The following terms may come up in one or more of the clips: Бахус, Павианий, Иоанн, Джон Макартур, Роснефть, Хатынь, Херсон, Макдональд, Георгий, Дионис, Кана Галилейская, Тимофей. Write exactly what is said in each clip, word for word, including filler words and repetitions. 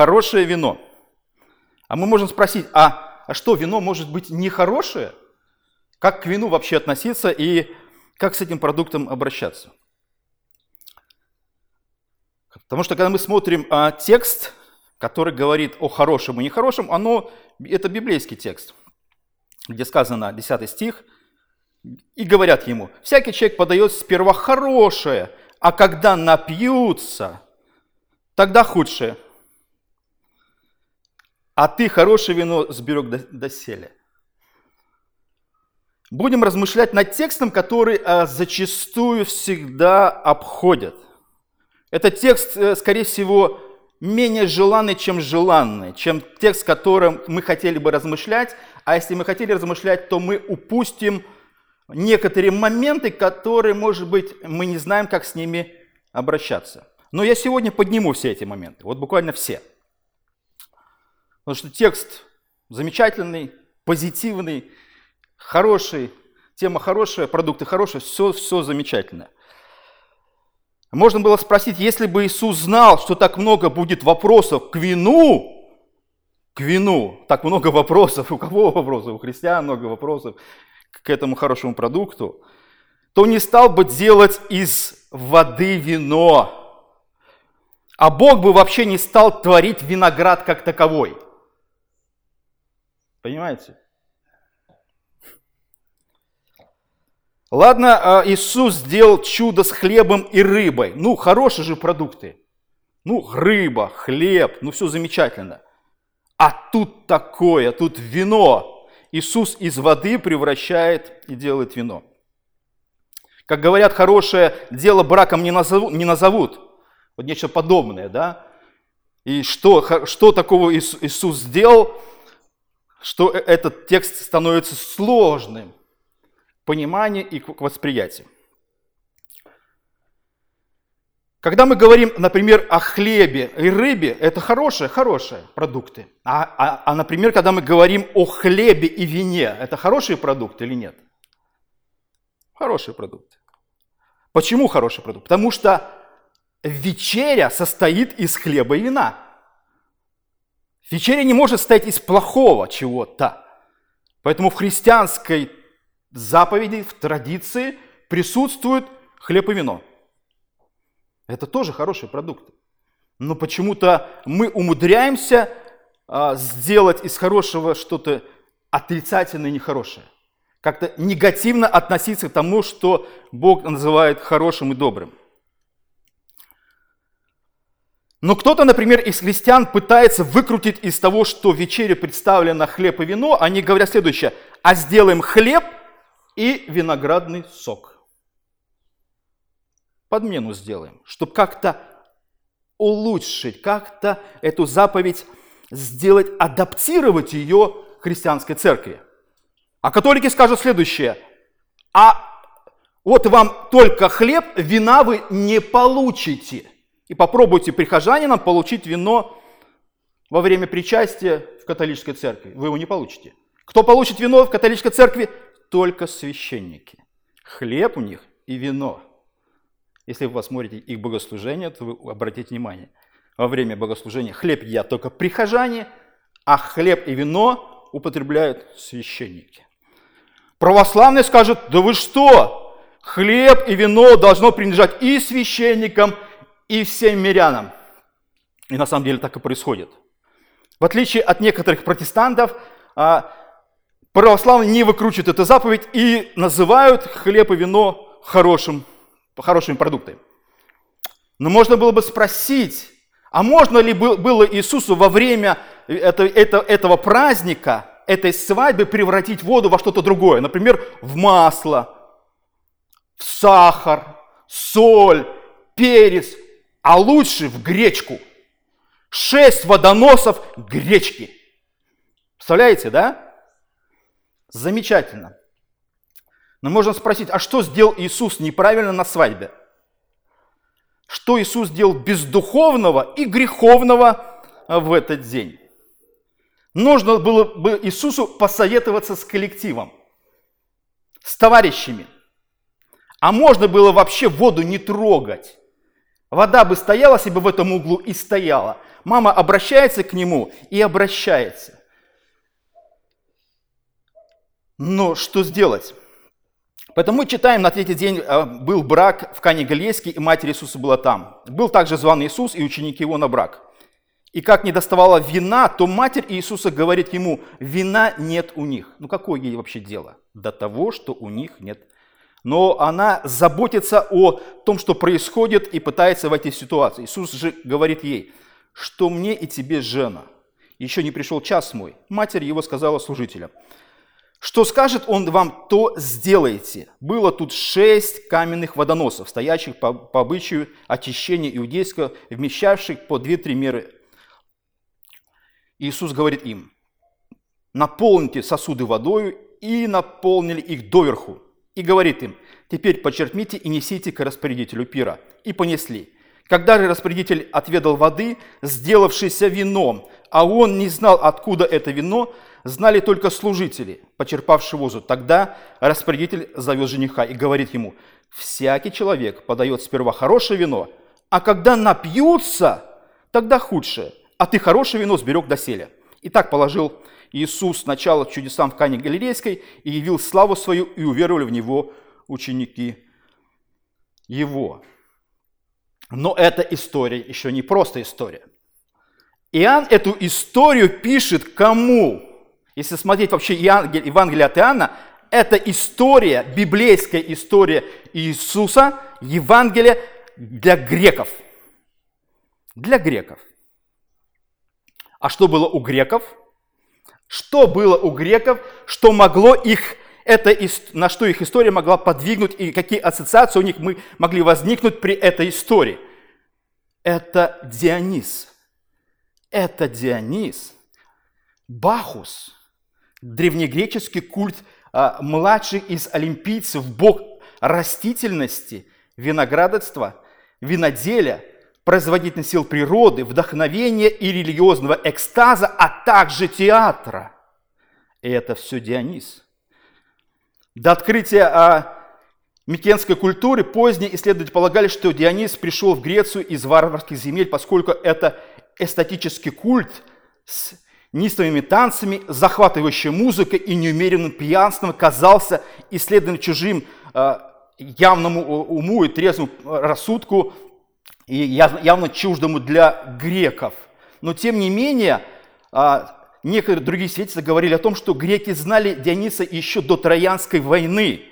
хорошее вино. А мы можем спросить, а, а что, вино может быть нехорошее? Как к вину вообще относиться и как с этим продуктом обращаться? Потому что, когда мы смотрим а, текст, который говорит о хорошем и нехорошем, оно, это библейский текст, где сказано, десятый стих, и говорят ему, всякий человек подает сперва хорошее, а когда напьются, тогда худшее. А ты хорошее вино сберег доселе. Будем размышлять над текстом, который а, зачастую всегда обходят. Этот текст, скорее всего, менее желанный, чем желанный, чем текст, которым мы хотели бы размышлять. А если мы хотели размышлять, то мы упустим некоторые моменты, которые, может быть, мы не знаем, как с ними обращаться. Но я сегодня подниму все эти моменты, вот буквально все. Потому что текст замечательный, позитивный, хороший, тема хорошая, продукты хорошие, все, все замечательно. Можно было спросить, если бы Иисус знал, что так много будет вопросов к вину, к вину, так много вопросов, у кого вопросов, у христиан много вопросов к этому хорошему продукту, то не стал бы делать из воды вино. А Бог бы вообще не стал творить виноград как таковой. Понимаете? Ладно, Иисус сделал чудо с хлебом и рыбой. Ну, хорошие же продукты. Ну, рыба, хлеб, ну все замечательно. А тут такое, тут вино. Иисус из воды превращает и делает вино. Как говорят, хорошее дело браком не назовут. Не назовут. Вот нечто подобное, да? И что, что такого Иисус сделал, что этот текст становится сложным? Понимание и к восприятию. Когда мы говорим, например, о хлебе и рыбе, это хорошие, хорошие продукты. А, а, а, например, когда мы говорим о хлебе и вине, это хорошие продукты или нет? Хорошие продукты. Почему хорошие продукты? Потому что вечеря состоит из хлеба и вина. Вечеря не может состоять из плохого чего-то. Поэтому в христианской В заповеди, в традиции присутствуют хлеб и вино. Это тоже хорошие продукты. Но почему-то мы умудряемся а, сделать из хорошего что-то отрицательное и нехорошее. Как-то негативно относиться к тому, что Бог называет хорошим и добрым. Но кто-то, например, из христиан пытается выкрутить из того, что в вечере представлено хлеб и вино, они говорят следующее: а сделаем хлеб и виноградный сок. Подмену сделаем, чтобы как-то улучшить, как-то эту заповедь сделать, адаптировать ее к христианской церкви. А католики скажут следующее: а вот вам только хлеб, вина вы не получите. И попробуйте прихожанинам получить вино во время причастия в католической церкви. Вы его не получите. Кто получит вино в католической церкви? Только священники. Хлеб у них и вино. Если вы посмотрите их богослужение, то вы обратите внимание. Во время богослужения хлеб едят только прихожане, а хлеб и вино употребляют священники. Православные скажут: да вы что? Хлеб и вино должно принадлежать и священникам, и всем мирянам. И на самом деле так и происходит. В отличие от некоторых протестантов, православные не выкручивают эту заповедь и называют хлеб и вино хорошим, хорошими продуктами. Но можно было бы спросить, а можно ли было Иисусу во время этого, этого праздника, этой свадьбы превратить воду во что-то другое? Например, в масло, в сахар, соль, перец, а лучше в гречку. Шесть водоносов гречки. Представляете, да? Замечательно. Но можно спросить, а что сделал Иисус неправильно на свадьбе? Что Иисус сделал бездуховного и греховного в этот день? Нужно было бы Иисусу посоветоваться с коллективом, с товарищами. А можно было вообще воду не трогать. Вода бы стояла себе в этом углу и стояла. Мама обращается к нему и обращается. Но что сделать? Поэтому читаем, на третий день был брак в Кане Галилейской, и Матерь Иисуса была там. Был также зван Иисус и ученики его на брак. И как не доставало вина, то Матерь Иисуса говорит ему: вина нет у них. Ну какое ей вообще дело до того, что у них нет? Но она заботится о том, что происходит, и пытается войти в ситуацию. Иисус же говорит ей: что мне и тебе, жена, еще не пришел час мой. Матерь его сказала служителям: что скажет он вам, то сделайте. Было тут шесть каменных водоносов, стоящих по, по обычаю очищения иудейского, вмещавших по две-три меры. Иисус говорит им: наполните сосуды водою, и наполнили их доверху. И говорит им: теперь почерпните и несите к распорядителю пира. И понесли. Когда же распорядитель отведал воды, сделавшейся вином, а он не знал, откуда это вино, знали только служители, почерпавшие воду. Тогда распорядитель зовет жениха и говорит ему: всякий человек подает сперва хорошее вино, а когда напьются, тогда худшее. А ты хорошее вино сберег доселе. И так положил Иисус начало чудесам в Кане Галилейской и явил славу свою, и уверовали в него ученики его. Но эта история еще не просто история. Иоанн эту историю пишет кому? Если смотреть вообще Евангелие от Иоанна, это история, библейская история Иисуса, Евангелие для греков. Для греков. А что было у греков? Что было у греков, что могло их, это, на что их история могла подвигнуть, и какие ассоциации у них мы могли возникнуть при этой истории? Это Дионис. Это Дионис. Бахус. Древнегреческий культ а, младших из олимпийцев, бог растительности, виноградства, виноделия, производительных сил природы, вдохновения и религиозного экстаза, а также театра. И это все Дионис. До открытия а, микенской культуры поздние исследователи полагали, что Дионис пришел в Грецию из варварских земель, поскольку это эстетический культ с неистовыми танцами, захватывающей музыкой и неумеренным пьянством казался исследованным чужим явному уму и трезвому рассудку и явно чуждому для греков. Но тем не менее, некоторые другие свидетельства говорили о том, что греки знали Диониса еще до Троянской войны.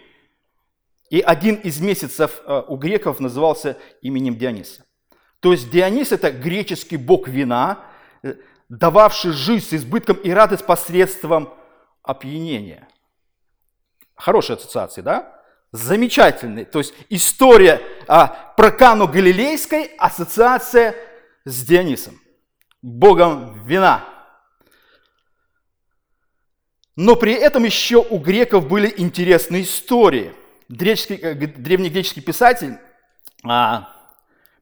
И один из месяцев у греков назывался именем Диониса. То есть Дионис – это греческий бог вина, дававший жизнь с избытком и радость посредством опьянения. Хорошие ассоциации, да? Замечательные. То есть история а, про Кану Галилейской, ассоциация с Дионисом, богом вина. Но при этом еще у греков были интересные истории. Древнегреческий писатель а,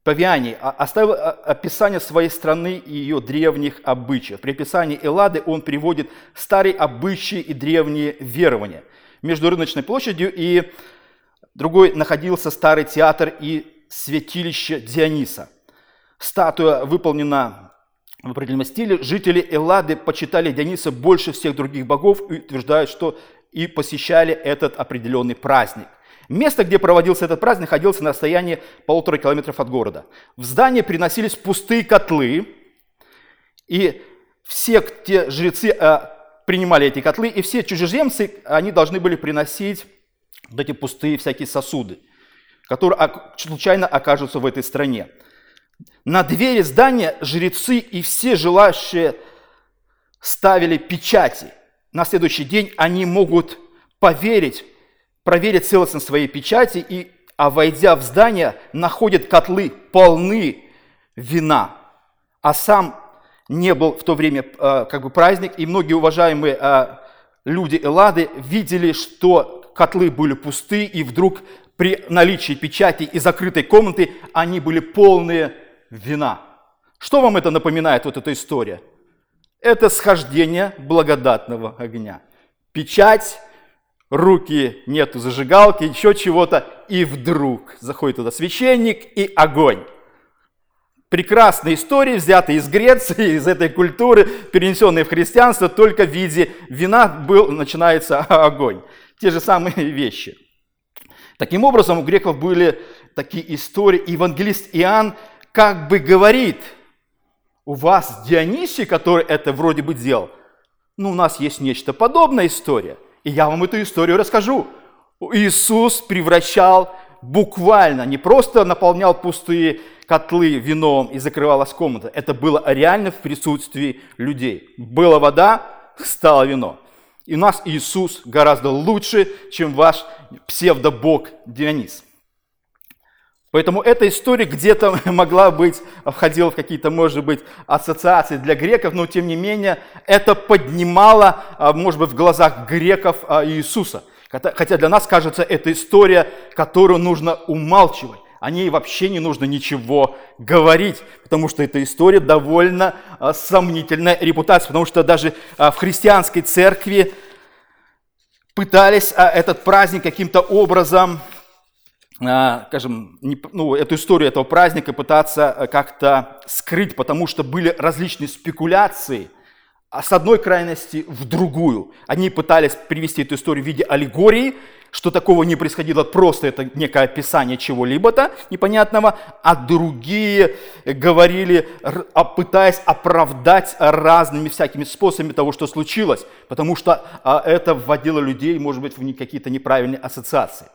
Павианий оставил описание своей страны и ее древних обычаев. При описании Эллады он приводит старые обычаи и древние верования. Между рыночной площадью и другой находился старый театр и святилище Диониса. Статуя выполнена в определенном стиле. Жители Эллады почитали Диониса больше всех других богов и утверждают, что и посещали этот определенный праздник. Место, где проводился этот праздник, находилось на расстоянии полутора километров от города. В здание приносились пустые котлы, и все те жрецы э, принимали эти котлы, и все чужеземцы, они должны были приносить вот эти пустые всякие сосуды, которые случайно окажутся в этой стране. На двери здания жрецы и все желающие ставили печати. На следующий день они могут поверить, проверят целостность своей печати, и, а войдя в здание, находят котлы полны вина. А сам не был в то время э, как бы праздник, и многие уважаемые э, люди Эллады видели, что котлы были пусты, и вдруг при наличии печати и закрытой комнаты они были полны вина. Что вам это напоминает, вот эта история? Это схождение благодатного огня. Печать, руки нету, зажигалки, еще чего-то, и вдруг заходит туда священник и огонь. прекрасные истории, взятые из Греции, из этой культуры, перенесенные в христианство, только в виде вина был, начинается огонь. Те же самые вещи. Таким образом, у греков были такие истории. Евангелист Иоанн как бы говорит, у вас Дионисий, который это вроде бы делал, ну у нас есть нечто подобное история, и я вам эту историю расскажу. Иисус превращал буквально, не просто наполнял пустые котлы вином и закрывалась комната, это было реально в присутствии людей. Была вода, стало вино. И у нас Иисус гораздо лучше, чем ваш псевдобог Дионис. Поэтому эта история где-то могла быть, входила в какие-то, может быть, ассоциации для греков, но тем не менее это поднимало, может быть, в глазах греков Иисуса. Хотя для нас, кажется, это история, которую нужно умалчивать. О ней вообще не нужно ничего говорить, потому что эта история довольно сомнительная репутация, потому что даже в христианской церкви пытались этот праздник каким-то образом, скажем, ну, эту историю этого праздника пытаться как-то скрыть, потому что были различные спекуляции с одной крайности в другую. Они пытались привести эту историю в виде аллегории, что такого не происходило, просто это некое описание чего-либо-то непонятного, а другие говорили, пытаясь оправдать разными всякими способами того, что случилось, потому что это вводило людей, может быть, в какие-то неправильные ассоциации.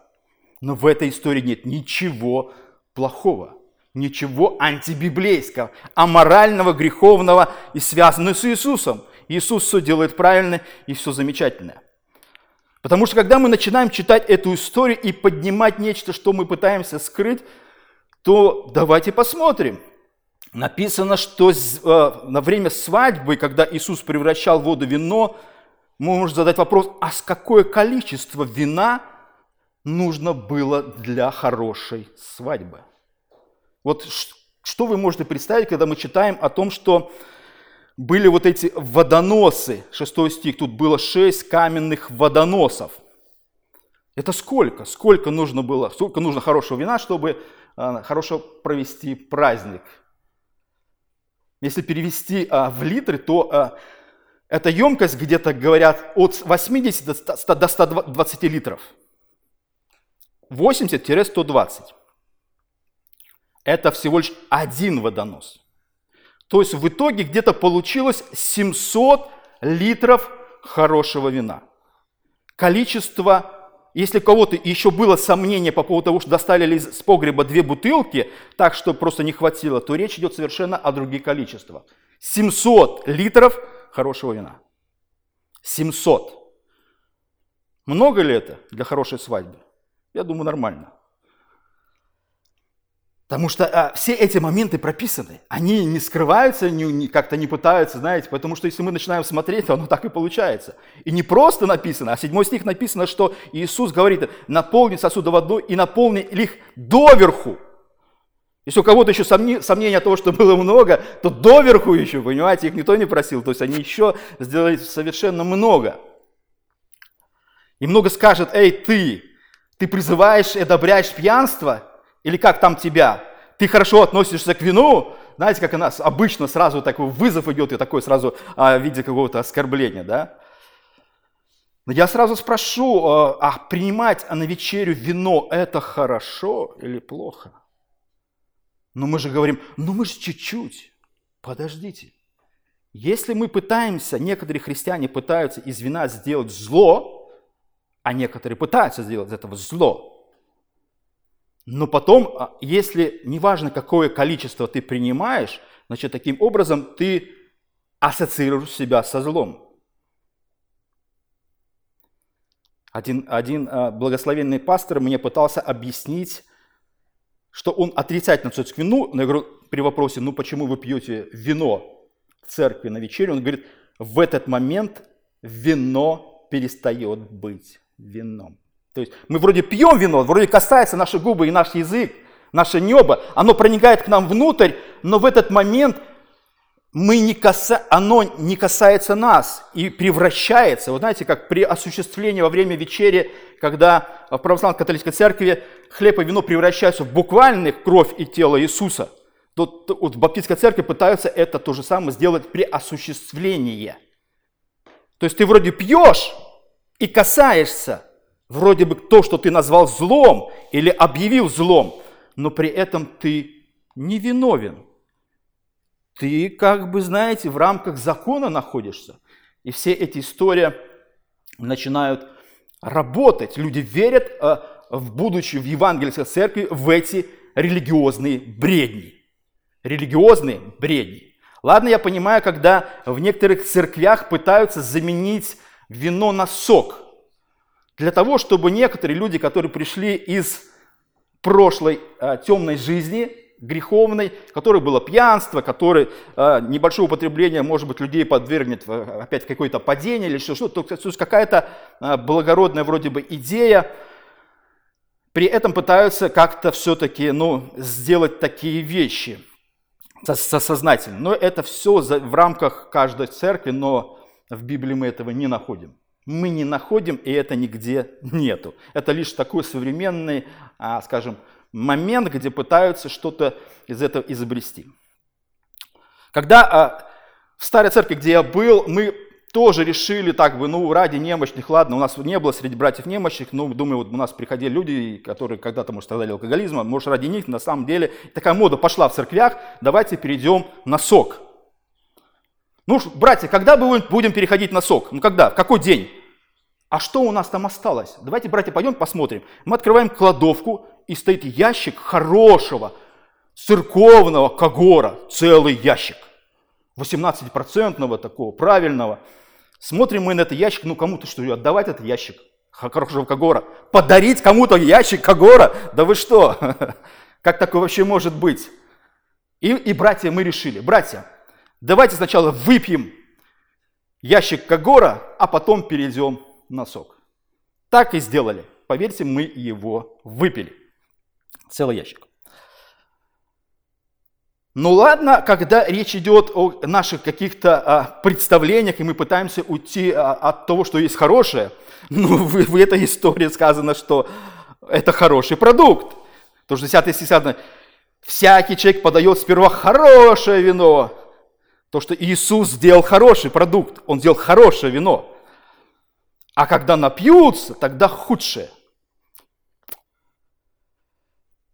Но в этой истории нет ничего плохого, ничего антибиблейского, аморального, греховного и связанного с Иисусом. Иисус все делает правильно и все замечательно. Потому что когда мы начинаем читать эту историю и поднимать нечто, что мы пытаемся скрыть, то давайте посмотрим. Написано, что на время свадьбы, когда Иисус превращал воду в вино, мы можем задать вопрос, а какое количество вина нужно было для хорошей свадьбы? Вот что вы можете представить, когда мы читаем о том, что были вот эти водоносы, шестой стих, тут было шесть каменных водоносов. Это сколько? Сколько нужно было, сколько нужно хорошего вина, чтобы хорошо провести праздник? Если перевести в литры, то эта емкость где-то, говорят, от восьмидесяти до ста двадцати литров. восемьдесят - сто двадцать. Это всего лишь один водонос. То есть в итоге где-то получилось семьсот литров хорошего вина. Количество, если у кого-то еще было сомнение по поводу того, что достали ли из погреба две бутылки, так что просто не хватило, то речь идет совершенно о других количествах. семьсот литров хорошего вина. семьсот. Много ли это для хорошей свадьбы? Я думаю, нормально. Потому что а, все эти моменты прописаны, они не скрываются, не, не, как-то не пытаются, знаете, потому что если мы начинаем смотреть, то оно так и получается. И не просто написано, а седьмой стих написано, что Иисус говорит, наполни сосуды водой и наполни их доверху. Если у кого-то еще сомни, сомнения о том, что было много, то доверху еще, понимаете, их никто не просил, то есть они еще сделали совершенно много. И много скажет, эй, ты, ты призываешь и одобряешь пьянство? Или как там тебя? Ты хорошо относишься к вину? Знаете, как у нас обычно сразу такой вызов идет и такой сразу а, в виде какого-то оскорбления, да? Я сразу спрошу, а принимать на вечерю вино – это хорошо или плохо? Но мы же говорим, ну мы же чуть-чуть, подождите. Если мы пытаемся, некоторые христиане пытаются из вина сделать зло, а некоторые пытаются сделать из этого зло, но потом, если неважно, какое количество ты принимаешь, значит, таким образом ты ассоциируешь себя со злом. Один, один благословенный пастор мне пытался объяснить, что он отрицательно относится к вину. Но я говорю, при вопросе, ну почему вы пьете вино в церкви на вечерю, он говорит, в этот момент вино перестает быть вином. То есть мы вроде пьем вино, вроде касается наши губы и наш язык, наше небо, оно проникает к нам внутрь, но в этот момент мы не каса... оно не касается нас и превращается. Вы знаете, как при осуществлении во время вечери, когда в православной католической церкви хлеб и вино превращаются в буквально кровь и тело Иисуса. Тут вот в баптистской церкви пытаются это то же самое сделать при осуществлении. То есть ты вроде пьешь и касаешься вроде бы то, что ты назвал злом или объявил злом, но при этом ты невиновен. Ты, как бы, знаете, в рамках закона находишься. И все эти истории начинают работать. Люди верят, в будущее в евангельской церкви, в эти религиозные бредни. Религиозные бредни. Ладно, я понимаю, когда в некоторых церквях пытаются заменить вино на сок. Для того, чтобы некоторые люди, которые пришли из прошлой э, темной жизни, греховной, в которой было пьянство, которой э, небольшое употребление, может быть, людей подвергнет э, опять какое-то падение или что-то, то есть какая-то э, благородная вроде бы идея, при этом пытаются как-то все-таки ну, сделать такие вещи сознательно. Но это все в рамках каждой церкви, но в Библии мы этого не находим. Мы не находим, и это нигде нету. Это лишь такой современный, скажем, момент, где пытаются что-то из этого изобрести. Когда в старой церкви, где я был, мы тоже решили так бы, ну, ради немощных, ладно, у нас не было среди братьев немощных, но, думаю, вот у нас приходили люди, которые когда-то, может, страдали алкоголизмом, может, ради них, на самом деле, такая мода пошла в церквях, давайте перейдем на сок. Ну, братья, когда мы будем переходить на сок? Ну, когда? В какой день? А что у нас там осталось? Давайте, братья, пойдем посмотрим. Мы открываем кладовку, и стоит ящик хорошего церковного когора, целый ящик. восемнадцатипроцентного такого правильного. Смотрим мы на этот ящик, ну кому-то что, отдавать этот ящик хорошего когора? Подарить кому-то ящик когора? Да вы что? Как такое вообще может быть? И, и братья, мы решили, братья, давайте сначала выпьем ящик когора, а потом перейдем на сок. Так и сделали. Поверьте, мы его выпили. Целый ящик. Ну ладно, когда речь идет о наших каких-то а, представлениях, и мы пытаемся уйти а, от того, что есть хорошее, ну в, в этой истории сказано, что это хороший продукт. Потому что десятый стих сказано, всякий человек подает сперва хорошее вино. То, что Иисус сделал хороший продукт, Он сделал хорошее вино. А когда напьются, тогда худшее.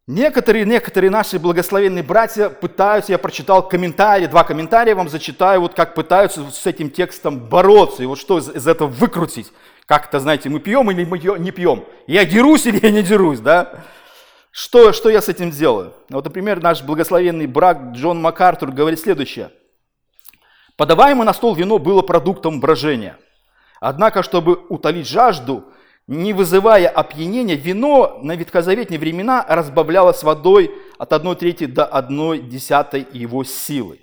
Некоторые, некоторые наши благословенные братья пытаются, я прочитал комментарии, два комментария вам зачитаю, вот как пытаются с этим текстом бороться, и вот что из, из этого выкрутить. Как-то, знаете, мы пьем или мы не пьем? Я дерусь или я не дерусь, да? Что, что я с этим делаю? Вот, например, наш благословенный брат Джон Макартур говорит следующее. Подаваемое на стол вино было продуктом брожения. Однако, чтобы утолить жажду, не вызывая опьянения, вино на ветхозаветные времена разбавлялось водой от одной трети до одной десятой его силы.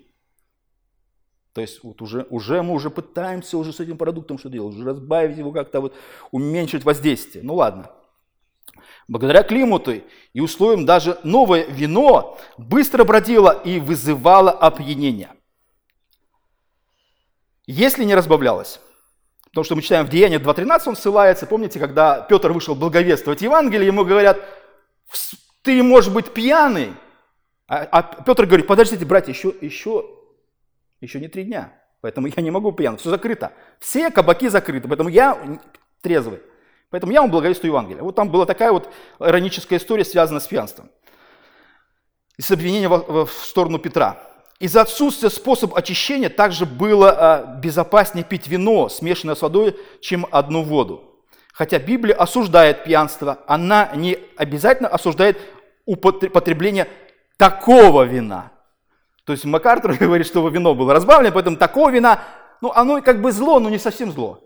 То есть вот уже, уже мы уже пытаемся уже с этим продуктом что делать, уже разбавить его как-то, вот, уменьшить воздействие. Ну ладно. Благодаря климату и условиям даже новое вино быстро бродило и вызывало опьянение. Если не разбавлялось. Потому что мы читаем в Деяниях два тринадцать, он ссылается, помните, когда Петр вышел благовествовать Евангелие, ему говорят, ты, может быть, пьяный. А, а Петр говорит, подождите, братья, еще, еще, еще не три дня, поэтому я не могу пьяный, все закрыто. Все кабаки закрыты, поэтому я трезвый, поэтому я вам благовествую Евангелие. Вот там была такая вот ироническая история, связанная с пьянством. И с обвинением в, в сторону Петра. Из-за отсутствия способа очищения также было безопаснее пить вино, смешанное с водой, чем одну воду. Хотя Библия осуждает пьянство, она не обязательно осуждает употребление такого вина. То есть Макартур говорит, что вино было разбавлено, поэтому такого вина, ну оно как бы зло, но не совсем зло.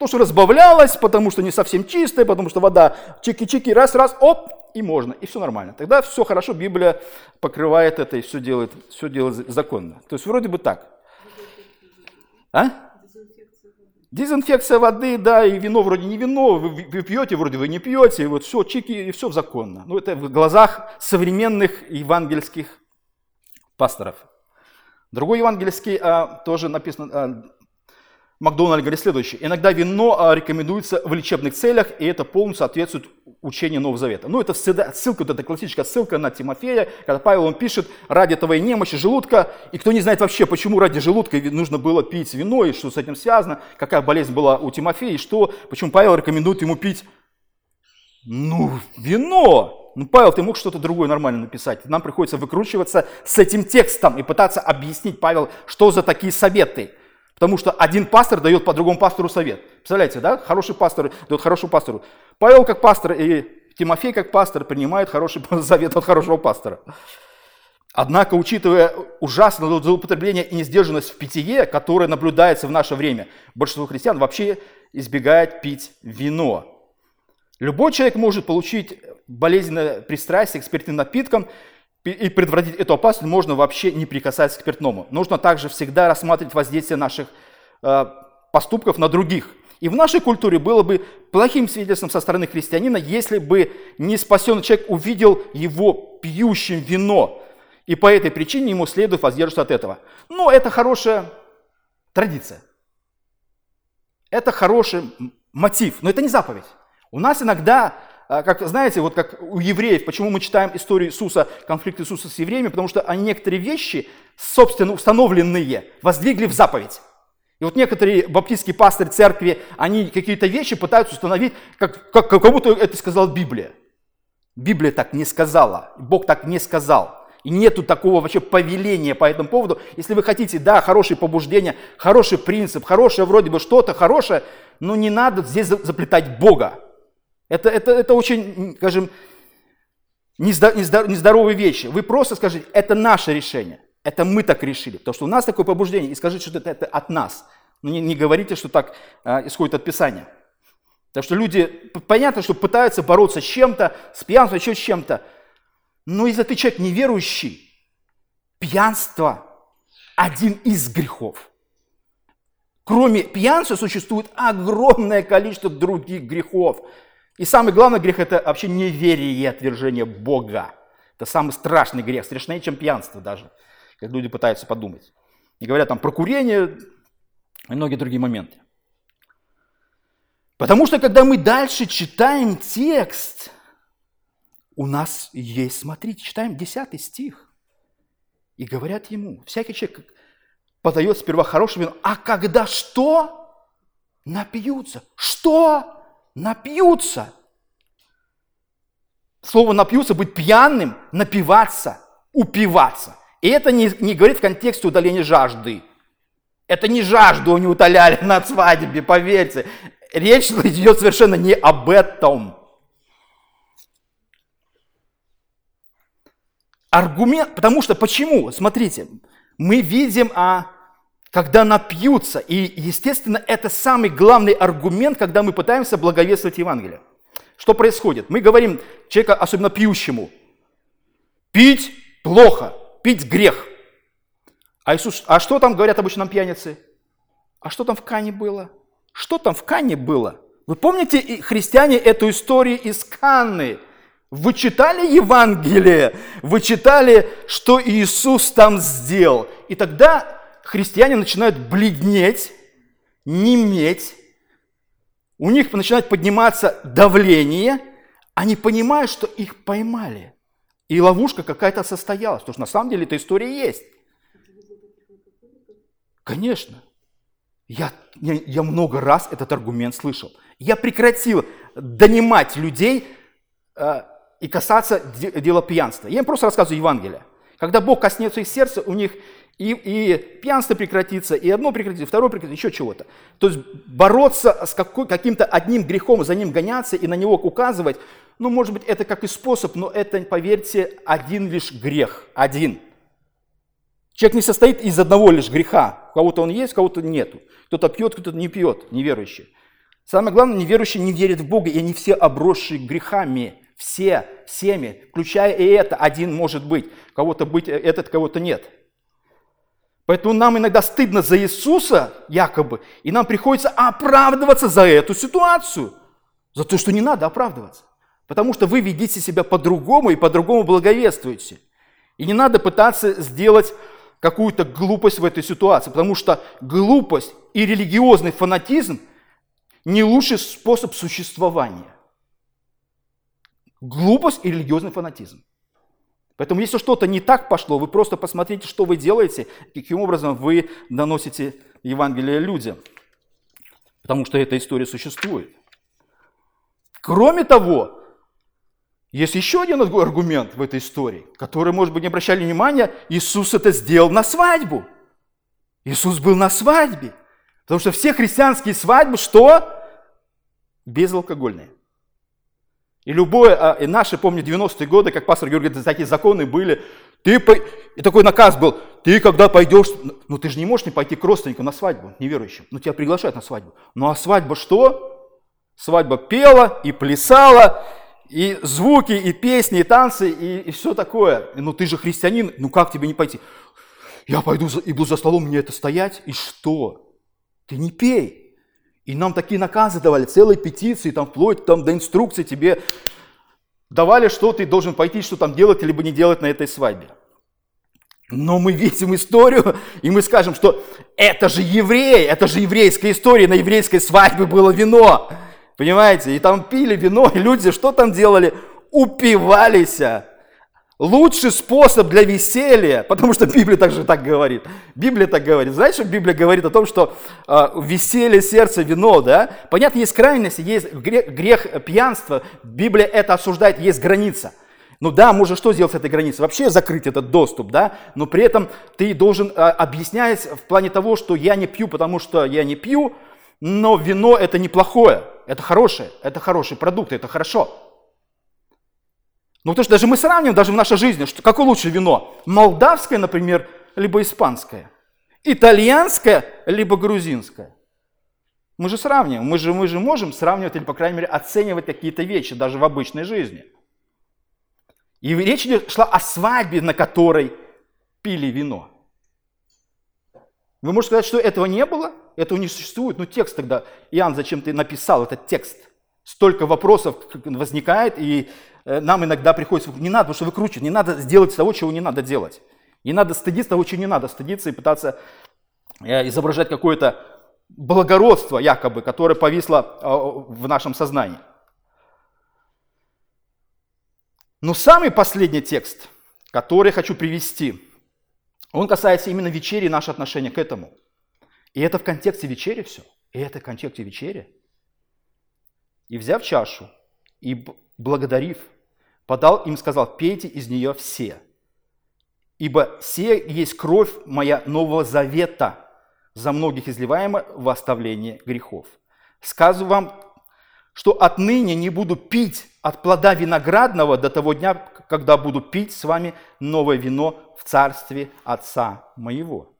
То, что разбавлялось, потому что не совсем чистое, потому что вода чики-чики, раз-раз, оп, и можно, и все нормально. Тогда все хорошо, Библия покрывает это и все делает, все делает законно. То есть вроде бы так. А? Дезинфекция воды, да, и вино вроде не вино, вы, вы пьете, вроде вы не пьете, и вот все, чики, и все законно. Ну это в глазах современных евангельских пасторов. Другой евангельский, а, тоже написано, а, Макдональд говорит следующее. Иногда вино рекомендуется в лечебных целях, и это полностью соответствует учению Нового Завета. Ну, это ссылка, вот эта классическая ссылка на Тимофея, когда Павел он пишет, ради твоей немощи желудка, и кто не знает вообще, почему ради желудка нужно было пить вино, и что с этим связано, какая болезнь была у Тимофея, и что, почему Павел рекомендует ему пить, ну, вино. Ну, Павел, ты мог что-то другое нормально написать. Нам приходится выкручиваться с этим текстом и пытаться объяснить, Павел, что за такие советы. Потому что один пастор дает по другому пастору совет. Представляете, да? Хороший пастор дает хорошему пастору. Павел как пастор и Тимофей как пастор принимает хороший совет от хорошего пастора. Однако, учитывая ужасное злоупотребление и несдержанность в питье, которое наблюдается в наше время, большинство христиан вообще избегает пить вино. Любой человек может получить болезненное пристрастие к спиртным напиткам, и предотвратить эту опасность можно вообще не прикасаться к спиртному. Нужно также всегда рассматривать воздействие наших э, поступков на других. И в нашей культуре было бы плохим свидетельством со стороны христианина, если бы не спасенный человек увидел его пьющим вино, и по этой причине ему следует воздерживаться от этого. Но это хорошая традиция, это хороший мотив, но это не заповедь. У нас иногда, как, знаете, вот как у евреев, почему мы читаем историю Иисуса, конфликт Иисуса с евреями, потому что они некоторые вещи, собственно, установленные, воздвигли в заповедь. И вот некоторые баптистские пастыри церкви, они какие-то вещи пытаются установить, как, как, как будто это сказала Библия. Библия так не сказала, Бог так не сказал. И нету такого вообще повеления по этому поводу. Если вы хотите, да, хорошие побуждения, хороший принцип, хорошее вроде бы что-то хорошее, но не надо здесь заплетать Бога. Это, это, это очень, скажем, нездоровые вещи. Вы просто скажите, это наше решение, это мы так решили, потому что у нас такое побуждение, и скажите, что это, это от нас. Но не, не говорите, что так а, исходит от Писания. Так что люди, понятно, что пытаются бороться с чем-то, с пьянством, еще с чем-то. Но если ты человек неверующий, пьянство один из грехов. Кроме пьянства существует огромное количество других грехов. И самый главный грех – это вообще неверие и отвержение Бога. Это самый страшный грех, страшнее, чем пьянство даже, как люди пытаются подумать. И говорят там про курение и многие другие моменты. Потому что, когда мы дальше читаем текст, у нас есть, смотрите, читаем десятый стих. И говорят ему, всякий человек подает сперва хорошее вино, а когда что? Напьются. Что? Напьются. Слово «напьются» – быть пьяным, напиваться, упиваться. И это не, не говорит в контексте удаления жажды. Это не жажду не утоляли на свадьбе, поверьте. Речь идет совершенно не об этом. Аргумент, потому что почему? Смотрите, мы видим, а, когда напьются. И, естественно, это самый главный аргумент, когда мы пытаемся благовествовать Евангелие. Что происходит? Мы говорим человеку, особенно пьющему, пить плохо, пить грех. А Иисус, а что там говорят обычно нам пьяницы? А что там в Кане было? Что там в Кане было? Вы помните, христиане, эту историю из Каны? Вы читали Евангелие? Вы читали, что Иисус там сделал? И тогда христиане начинают бледнеть, неметь, у них начинает подниматься давление, они понимают, что их поймали, и ловушка какая-то состоялась, потому что на самом деле эта история есть. Конечно, я, я, я много раз этот аргумент слышал. Я прекратил донимать людей э, и касаться де, дела пьянства. Я им просто рассказываю Евангелие. Когда Бог коснется их сердца, у них... И, и пьянство прекратится, и одно прекратится, и второе прекратится, еще чего-то. То есть бороться с какой, каким-то одним грехом, за ним гоняться и на него указывать, ну, может быть, это как и способ, но это, поверьте, один лишь грех. Один. Человек не состоит из одного лишь греха. У кого-то он есть, у кого-то нету. Кто-то пьет, кто-то не пьет, неверующий. Самое главное, неверующий не верит в Бога, и они все обросшие грехами. Все, всеми, включая и это, один может быть. У кого-то быть этот, кого-то нет. Поэтому нам иногда стыдно за Иисуса, якобы, и нам приходится оправдываться за эту ситуацию, за то, что не надо оправдываться. Потому что вы ведите себя по-другому и по-другому благовествуете. И не надо пытаться сделать какую-то глупость в этой ситуации, потому что глупость и религиозный фанатизм не лучший способ существования. Глупость и религиозный фанатизм. Поэтому, если что-то не так пошло, вы просто посмотрите, что вы делаете, каким образом вы доносите Евангелие людям. Потому что эта история существует. Кроме того, есть еще один аргумент в этой истории, который, может быть, не обращали внимания. Иисус это сделал на свадьбу. Иисус был на свадьбе. Потому что все христианские свадьбы что? Безалкогольные. И любое, и наши, помню, девяностые годы, как пастор Георгий говорит, такие законы были. Ты по... И такой наказ был, ты когда пойдешь, ну ты же не можешь не пойти к родственнику на свадьбу, неверующим. Ну тебя приглашают на свадьбу. Ну а свадьба что? Свадьба пела и плясала, и звуки, и песни, и танцы, и, и все такое. Ну ты же христианин, ну как тебе не пойти? Я пойду за, и буду за столом, мне это стоять, и что? Ты не пей. И нам такие наказы давали, целые петиции, там вплоть там, до инструкций тебе давали, что ты должен пойти, что там делать, либо не делать на этой свадьбе. Но мы видим историю, и мы скажем, что это же евреи, это же еврейская история, на еврейской свадьбе было вино. Понимаете, и там пили вино, и люди что там делали? Упивались. Лучший способ для веселья, потому что Библия также так говорит. Библия так говорит. Знаешь, что Библия говорит о том, что э, веселье сердце, вино, да? Понятно, есть крайности, есть грех, грех пьянства. Библия это осуждает, есть граница. Ну да, можно что сделать с этой границей? Вообще закрыть этот доступ, да? Но при этом ты должен э, объяснять в плане того, что я не пью, потому что я не пью, но вино это неплохое, это хорошее, это хороший продукт, это хорошо. Ну, потому что даже мы сравним, даже в нашей жизни, что, какое лучше вино? Молдавское, например, либо испанское? Итальянское, либо грузинское? Мы же сравним, мы же, мы же можем сравнивать или, по крайней мере, оценивать какие-то вещи даже в обычной жизни. И речь шла о свадьбе, на которой пили вино. Вы можете сказать, что этого не было, этого не существует. Ну, текст тогда, Иоанн, зачем ты написал этот текст? Столько вопросов возникает, и нам иногда приходится, не надо, потому что выкручивать, не надо сделать того, чего не надо делать. Не надо стыдиться того, чего не надо стыдиться, и пытаться изображать какое-то благородство, якобы, которое повисло в нашем сознании. Но самый последний текст, который хочу привести, он касается именно вечери и нашего отношения к этому. И это в контексте вечери все. И это в контексте вечери. И, взяв чашу, и благодарив, подал им, сказал, пейте из нее все, ибо сие есть кровь моя нового завета, за многих изливаема в оставление грехов. Сказу вам, что отныне не буду пить от плода виноградного до того дня, когда буду пить с вами новое вино в царстве Отца моего».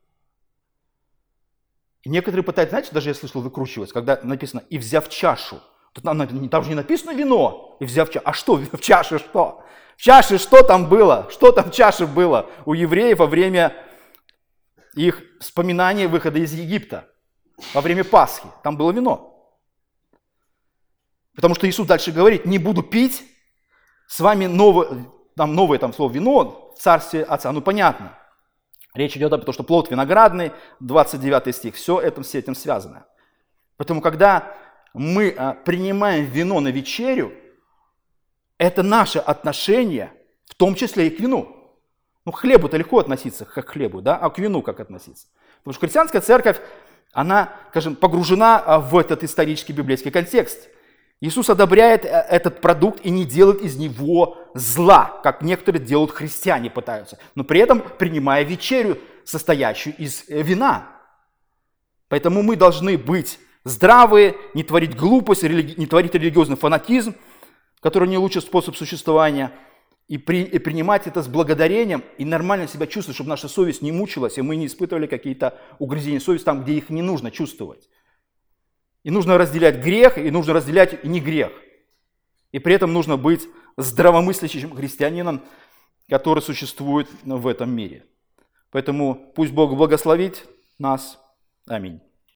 И некоторые пытаются, знаете, даже я слышал выкручивать, когда написано «и взяв чашу». Тут, там же не написано вино, и взяв чашу. А что в чаше что? В чаше что там было? Что там в чаше было у евреев во время их вспоминания выхода из Египта, во время Пасхи? Там было вино. Потому что Иисус дальше говорит, не буду пить с вами новое, там новое там, слово вино в царстве Отца. Ну понятно, речь идет о том, что плод виноградный, двадцать девятый стих, все, это, все этим связано. Поэтому когда... мы принимаем вино на вечерю, это наше отношение, в том числе и к вину. Ну, к хлебу-то легко относиться, как к хлебу, да, а к вину как относиться? Потому что христианская церковь, она, скажем, погружена в этот исторический библейский контекст. Иисус одобряет этот продукт и не делает из него зла, как некоторые делают христиане, пытаются, но при этом принимая вечерю, состоящую из вина. Поэтому мы должны быть здравые, не творить глупость, религи... не творить религиозный фанатизм, который не лучший способ существования, и, при... и принимать это с благодарением, и нормально себя чувствовать, чтобы наша совесть не мучилась, и мы не испытывали какие-то угрызения совести там, где их не нужно чувствовать. И нужно разделять грех, и нужно разделять не грех. И при этом нужно быть здравомыслящим христианином, который существует в этом мире. Поэтому пусть Бог благословит нас. Аминь.